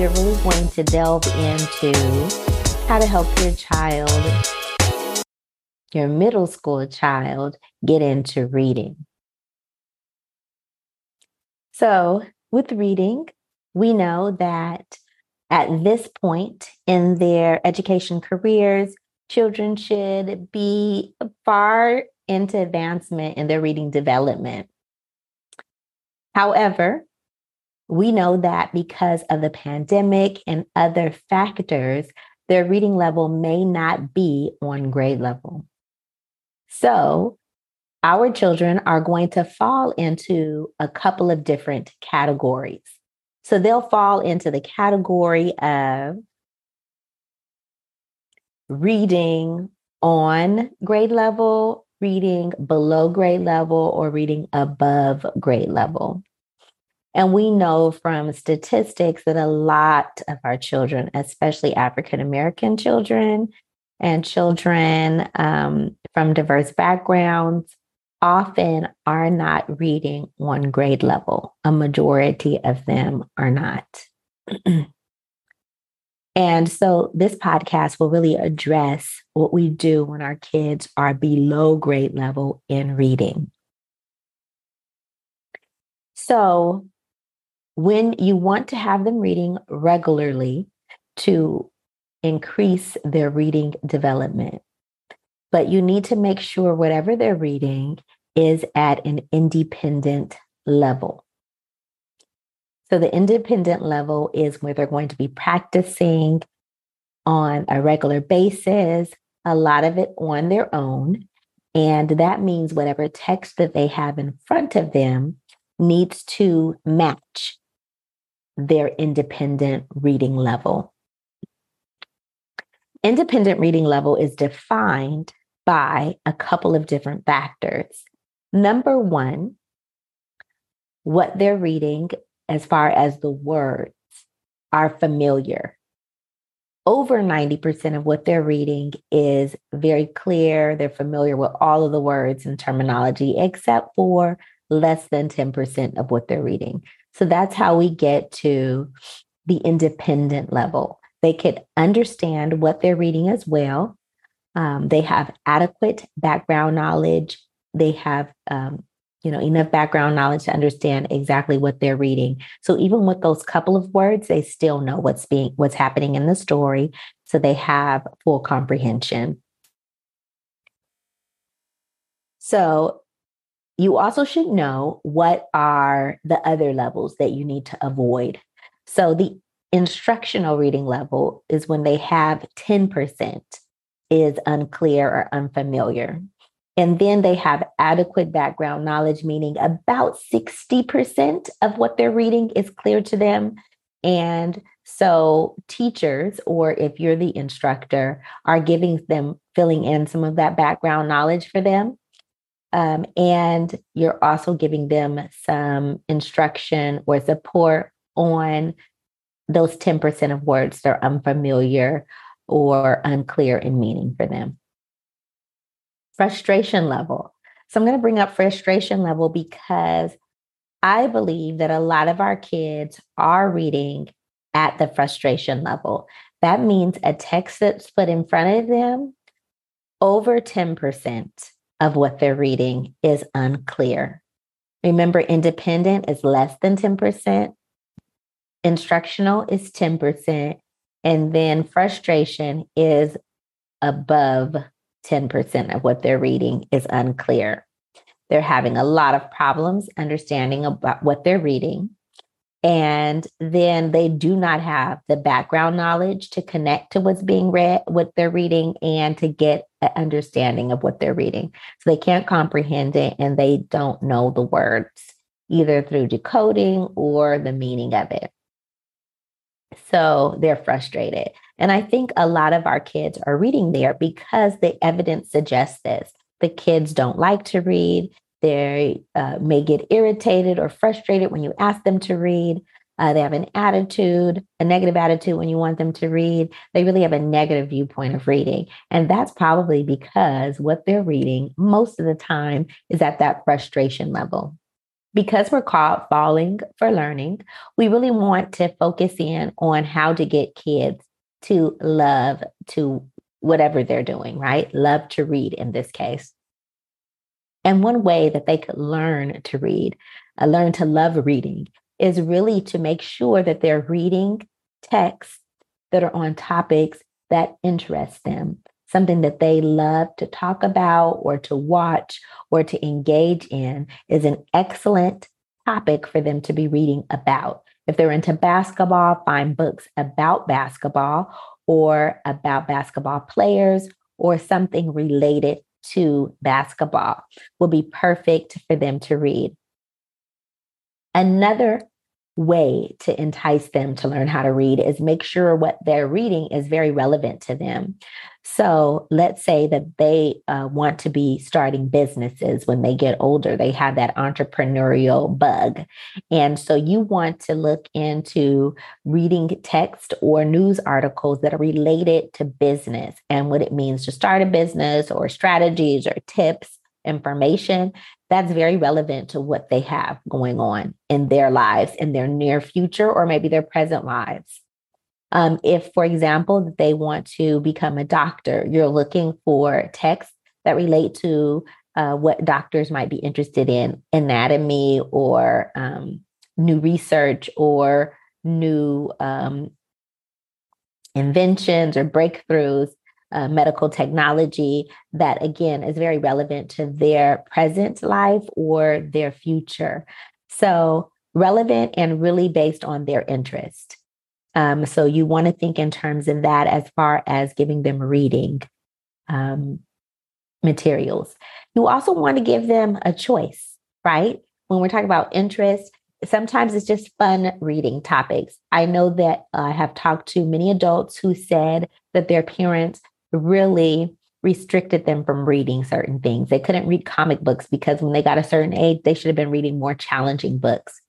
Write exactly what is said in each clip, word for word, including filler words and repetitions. you're really wanting to delve into how to help your child, your middle school child, get into reading. So with reading, we know that at this point in their education careers, children should be far into advancement in their reading development. However, we know that because of the pandemic and other factors, their reading level may not be on grade level. So our children are going to fall into a couple of different categories. So they'll fall into the category of reading on grade level, reading below grade level, or reading above grade level. And we know from statistics that a lot of our children, especially African-American children and children um, from diverse backgrounds, often are not reading on grade level. A majority of them are not. And so this podcast will really address what we do when our kids are below grade level in reading. So when you want to have them reading regularly to increase their reading development, but you need to make sure whatever they're reading is at an independent level. So the independent level is where they're going to be practicing on a regular basis, a lot of it on their own. And that means whatever text that they have in front of them needs to match their independent reading level. Independent reading level is defined by a couple of different factors. Number one, what they're reading as far as the words are familiar. Over ninety percent of what they're reading is very clear. They're familiar with all of the words and terminology, except for less than ten percent of what they're reading. So that's how we get to the independent level. They could understand what they're reading as well. Um, they have adequate background knowledge. They have, um, you know, enough background knowledge to understand exactly what they're reading. So even with those couple of words, they still know what's being, what's happening in the story. So they have full comprehension. So you also should know what are the other levels that you need to avoid. So the instructional reading level is when they have ten percent is unclear or unfamiliar. And then they have adequate background knowledge, meaning about sixty percent of what they're reading is clear to them. And so teachers, or if you're the instructor, are giving them, filling in some of that background knowledge for them. Um, and you're also giving them some instruction or support on those ten percent of words that are unfamiliar or unclear in meaning for them. Frustration level. So I'm going to bring up frustration level because I believe that a lot of our kids are reading at the frustration level. That means a text that's put in front of them, over ten percent of what they're reading is unclear. Remember, independent is less than ten percent. Instructional is ten percent, and then frustration is above ten percent of what they're reading is unclear. They're having a lot of problems understanding about what they're reading, and then they do not have the background knowledge to connect to what's being read, what they're reading, and to get an understanding of what they're reading. So they can't comprehend it, and they don't know the words, either through decoding or the meaning of it. So they're frustrated. And I think a lot of our kids are reading there because the evidence suggests this. The kids don't like to read. They uh, may get irritated or frustrated when you ask them to read. Uh, they have an attitude, a negative attitude when you want them to read. They really have a negative viewpoint of reading. And that's probably because what they're reading most of the time is at that frustration level. Because we're called Falling for Learning, we really want to focus in on how to get kids to love to whatever they're doing, right? Love to read in this case. And one way that they could learn to read, uh, learn to love reading, is really to make sure that they're reading texts that are on topics that interest them, something that they love to talk about or to watch or to engage in is an excellent topic for them to be reading about. If they're into basketball, find books about basketball or about basketball players or something related to basketball will be perfect for them to read. Another way to entice them to learn how to read is make sure what they're reading is very relevant to them. So let's say that they uh, want to be starting businesses when they get older. They have that entrepreneurial bug. And so you want to look into reading text or news articles that are related to business and what it means to start a business or strategies or tips, information that's very relevant to what they have going on in their lives, in their near future, or maybe their present lives. Um, if, for example, they want to become a doctor, you're looking for texts that relate to uh, what doctors might be interested in, anatomy or um, new research or new um, inventions or breakthroughs. Uh, medical technology that, again, is very relevant to their present life or their future. So relevant and really based on their interest. Um, so you want to think in terms of that as far as giving them reading um, materials. You also want to give them a choice, right? When we're talking about interest, sometimes it's just fun reading topics. I know that I have talked to many adults who said that their parents really restricted them from reading certain things. They couldn't read comic books because when they got a certain age, they should have been reading more challenging books.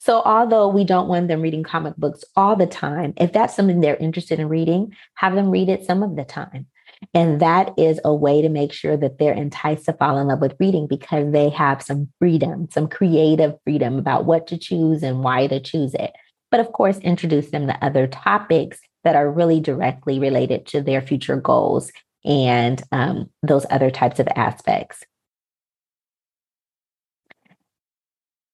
So although we don't want them reading comic books all the time, if that's something they're interested in reading, have them read it some of the time. And that is a way to make sure that they're enticed to fall in love with reading because they have some freedom, some creative freedom about what to choose and why to choose it. But of course, introduce them to other topics that are really directly related to their future goals and um, those other types of aspects.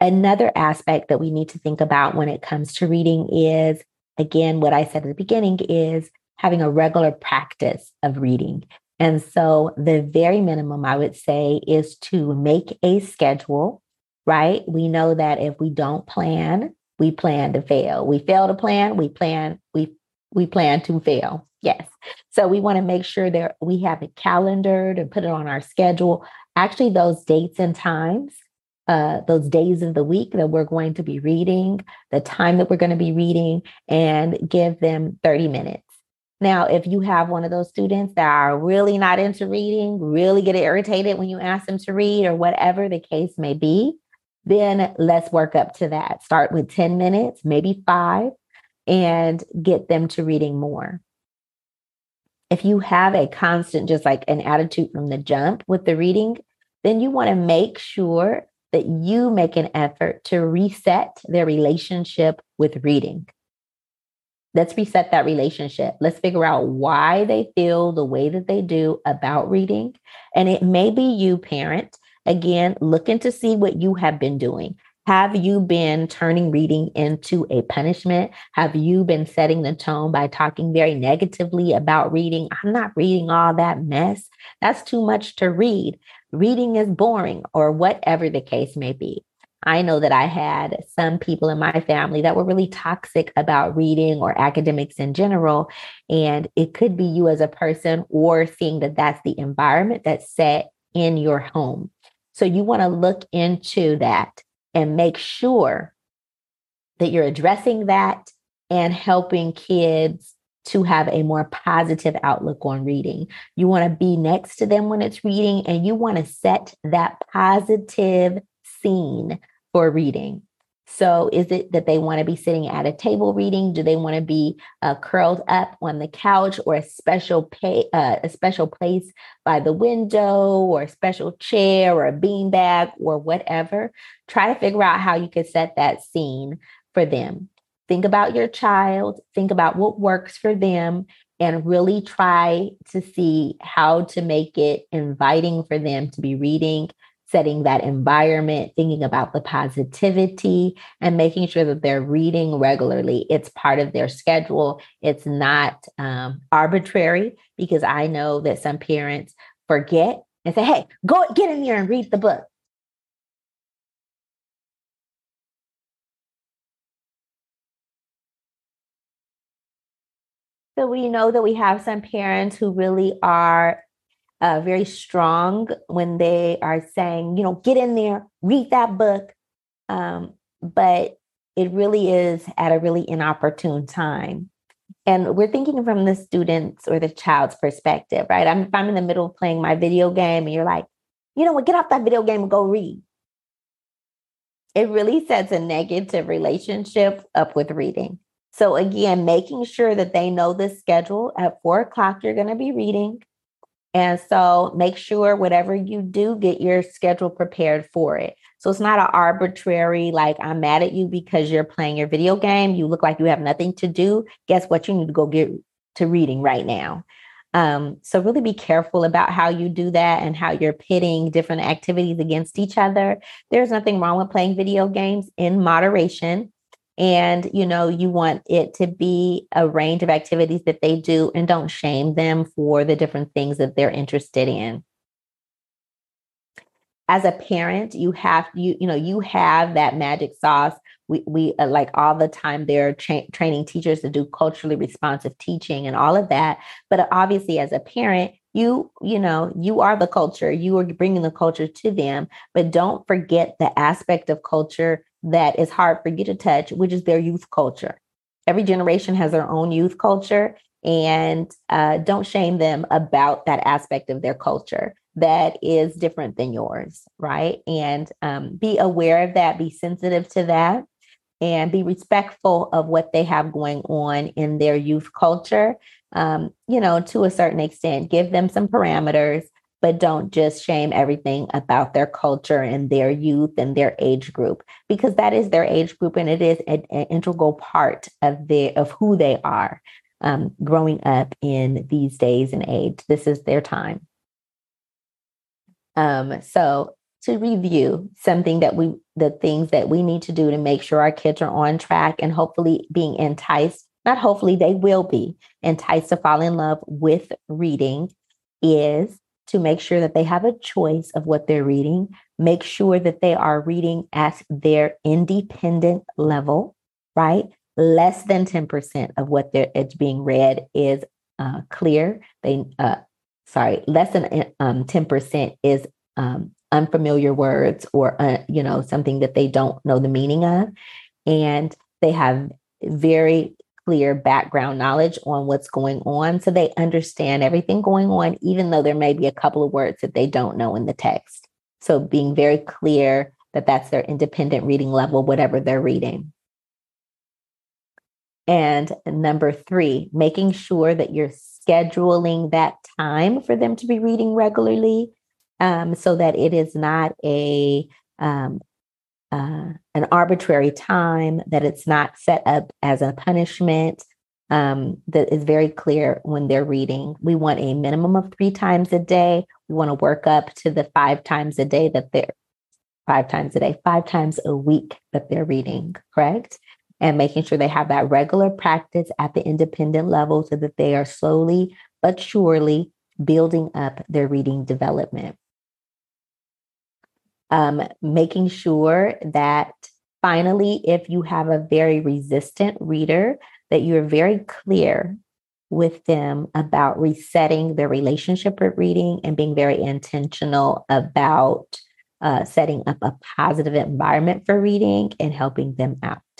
Another aspect that we need to think about when it comes to reading is, again, what I said at the beginning is having a regular practice of reading. And so the very minimum I would say is to make a schedule, right? We know that if we don't plan, we plan to fail. We fail to plan, we plan, we We plan to fail. Yes. So we want to make sure that we have it calendared and put it on our schedule. Actually, those dates and times, uh, those days of the week that we're going to be reading, the time that we're going to be reading, and give them thirty minutes. Now, if you have one of those students that are really not into reading, really get irritated when you ask them to read or whatever the case may be, then let's work up to that. Start with ten minutes, maybe five. And get them to reading more. If you have a constant, just like an attitude from the jump with the reading, then you want to make sure that you make an effort to reset their relationship with reading. Let's reset that relationship. Let's figure out why they feel the way that they do about reading. And it may be you, parent, again, looking to see what you have been doing. Have you been turning reading into a punishment? Have you been setting the tone by talking very negatively about reading? I'm not reading all that mess. That's too much to read. Reading is boring, or whatever the case may be. I know that I had some people in my family that were really toxic about reading or academics in general. And it could be you as a person or seeing that that's the environment that's set in your home. So you want to look into that and make sure that you're addressing that and helping kids to have a more positive outlook on reading. You want to be next to them when it's reading, and you want to set that positive scene for reading. So is it that they want to be sitting at a table reading? Do they want to be uh, curled up on the couch, or a special pay, uh, a special place by the window, or a special chair, or a beanbag, or whatever? Try to figure out how you could set that scene for them. Think about your child, think about what works for them, and really try to see how to make it inviting for them to be reading, setting that environment, thinking about the positivity, and making sure that they're reading regularly. It's part of their schedule. It's not um, arbitrary, because I know that some parents forget and say, hey, go get in here and read the book. So we know that we have some parents who really are Uh, very strong when they are saying, you know, get in there, read that book. Um, but it really is at a really inopportune time. And we're thinking from the student's or the child's perspective, right? I'm, if I'm in the middle of playing my video game and you're like, you know what, get off that video game and go read. It really sets a negative relationship up with reading. So again, making sure that they know the schedule. At four o'clock, you're going to be reading. And so make sure whatever you do, get your schedule prepared for it. So it's not an arbitrary, like, I'm mad at you because you're playing your video game. You look like you have nothing to do. Guess what? You need to go get to reading right now. Um, so really be careful about how you do that and how you're pitting different activities against each other. There's nothing wrong with playing video games in moderation. And, you know, you want it to be a range of activities that they do, and don't shame them for the different things that they're interested in. As a parent, you have, you, you know, you have that magic sauce. We, we uh, like all the time, they're tra- training teachers to do culturally responsive teaching and all of that. But obviously, as a parent, you, you know, you are the culture, you are bringing the culture to them, but don't forget the aspect of culture that is hard for you to touch, which is their youth culture. Every generation has their own youth culture, and uh, don't shame them about that aspect of their culture that is different than yours, right? And um, be aware of that, be sensitive to that, and be respectful of what they have going on in their youth culture. Um, you know, to a certain extent, give them some parameters, but don't just shame everything about their culture and their youth and their age group, because that is their age group, and it is an, an integral part of the of who they are um, growing up in these days and age. This is their time. Um, so to review something that we the things that we need to do to make sure our kids are on track and hopefully being enticed, not hopefully, they will be enticed to fall in love with reading, is to make sure that they have a choice of what they're reading, make sure that they are reading at their independent level, right? Less than ten percent of what they're, it's being read is uh, clear. They, uh, sorry, less than um, ten percent is um, unfamiliar words or, uh, you know, something that they don't know the meaning of. And they have very clear background knowledge on what's going on. So they understand everything going on, even though there may be a couple of words that they don't know in the text. So being very clear that that's their independent reading level, whatever they're reading. And number three, making sure that you're scheduling that time for them to be reading regularly, um, so that it is not a um, Uh, an arbitrary time, that it's not set up as a punishment, um, that is very clear when they're reading. We want a minimum of three times a day. We want to work up to the five times a day that they're, five times a day, five times a week that they're reading, correct? And making sure they have that regular practice at the independent level so that they are slowly but surely building up their reading development. Um, making sure that finally, if you have a very resistant reader, that you're very clear with them about resetting their relationship with reading and being very intentional about uh, setting up a positive environment for reading and helping them out.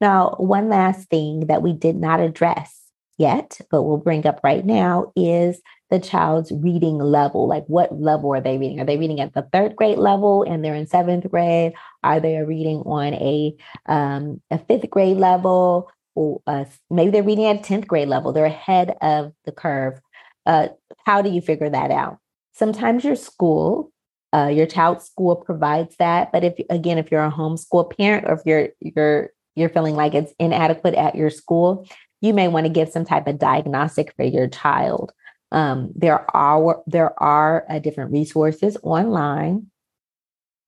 Now, one last thing that we did not address yet, but we'll bring up right now is the child's reading level. Like, what level are they reading? Are they reading at the third grade level and they're in seventh grade? Are they reading on a, um, a fifth grade level? Or uh, maybe they're reading at tenth grade level. They're ahead of the curve. Uh, how do you figure that out? Sometimes your school, uh, your child's school provides that. But if, again, if you're a homeschool parent, or if you're, you're, you're feeling like it's inadequate at your school, you may want to give some type of diagnostic for your child. Um, there are there are uh, different resources online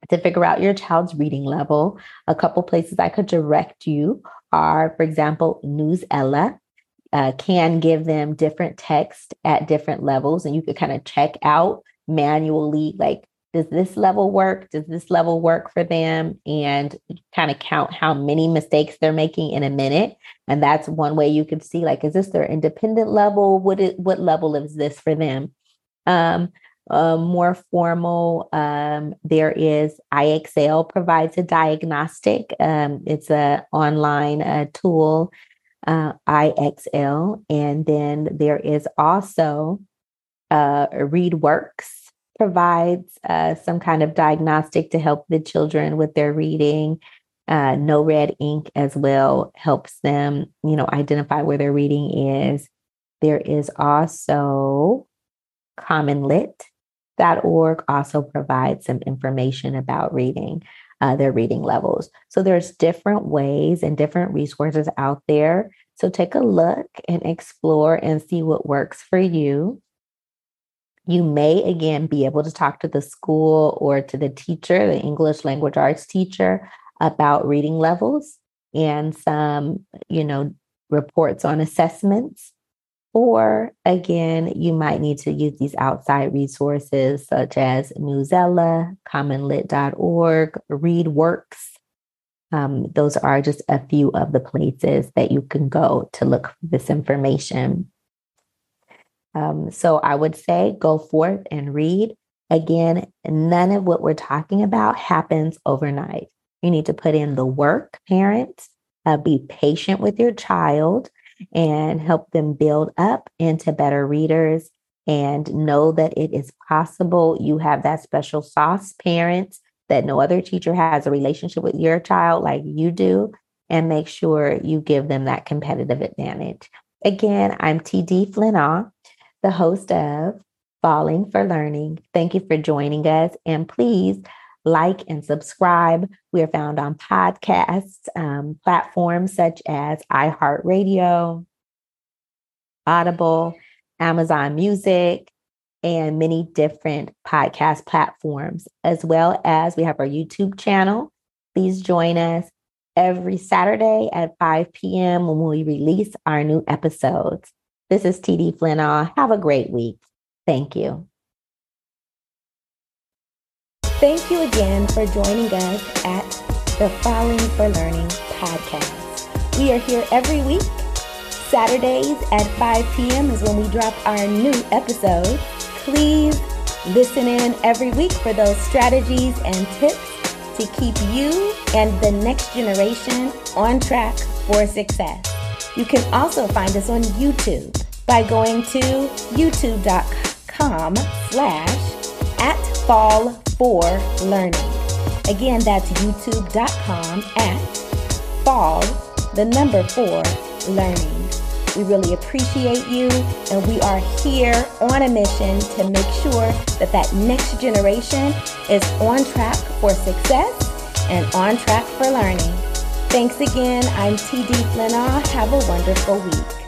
to figure out your child's reading level. A couple places I could direct you are, for example, Newsela uh, can give them different text at different levels, and you could kind of check out manually, like, does this level work? Does this level work for them? And kind of count how many mistakes they're making in a minute. And that's one way you could see, like, is this their independent level? What is, what level is this for them? Um, uh, more formal, um, there is I X L provides a diagnostic. Um, it's an online uh, tool, uh, I X L. And then there is also uh, ReadWorks. Provides uh, some kind of diagnostic to help the children with their reading. Uh, No Red Ink as well helps them, you know, identify where their reading is. There is also Common Lit dot org also provides some information about reading, uh, their reading levels. So there's different ways and different resources out there. So take a look and explore and see what works for you. You may, again, be able to talk to the school or to the teacher, the English language arts teacher, about reading levels and some, you know, reports on assessments. Or, again, you might need to use these outside resources such as Newsela, Common Lit dot org, ReadWorks. Um, those are just a few of the places that you can go to look for this information. Um, so I would say go forth and read. Again, none of what we're talking about happens overnight. You need to put in the work, parents, uh, be patient with your child and help them build up into better readers, and know that it is possible. You have that special sauce, parents, that no other teacher has a relationship with your child like you do, and make sure you give them that competitive advantage. Again, I'm T D Flenaugh, the host of Falling for Learning. Thank you for joining us. And please like and subscribe. We are found on podcasts, um, platforms such as iHeartRadio, Audible, Amazon Music, and many different podcast platforms, as well as we have our YouTube channel. Please join us every Saturday at five p.m. when we release our new episodes. This is T D Flenaugh. Have a great week. Thank you. Thank you again for joining us at the Falling for Learning podcast. We are here every week. Saturdays at five p.m. is when we drop our new episode. Please listen in every week for those strategies and tips to keep you and the next generation on track for success. You can also find us on YouTube by going to youtube.com slash at fall for learning. Again, that's youtube dot com at fall, the number four, learning. We really appreciate you, and we are here on a mission to make sure that that next generation is on track for success and on track for learning. Thanks again. I'm T D Flenaugh. Have a wonderful week.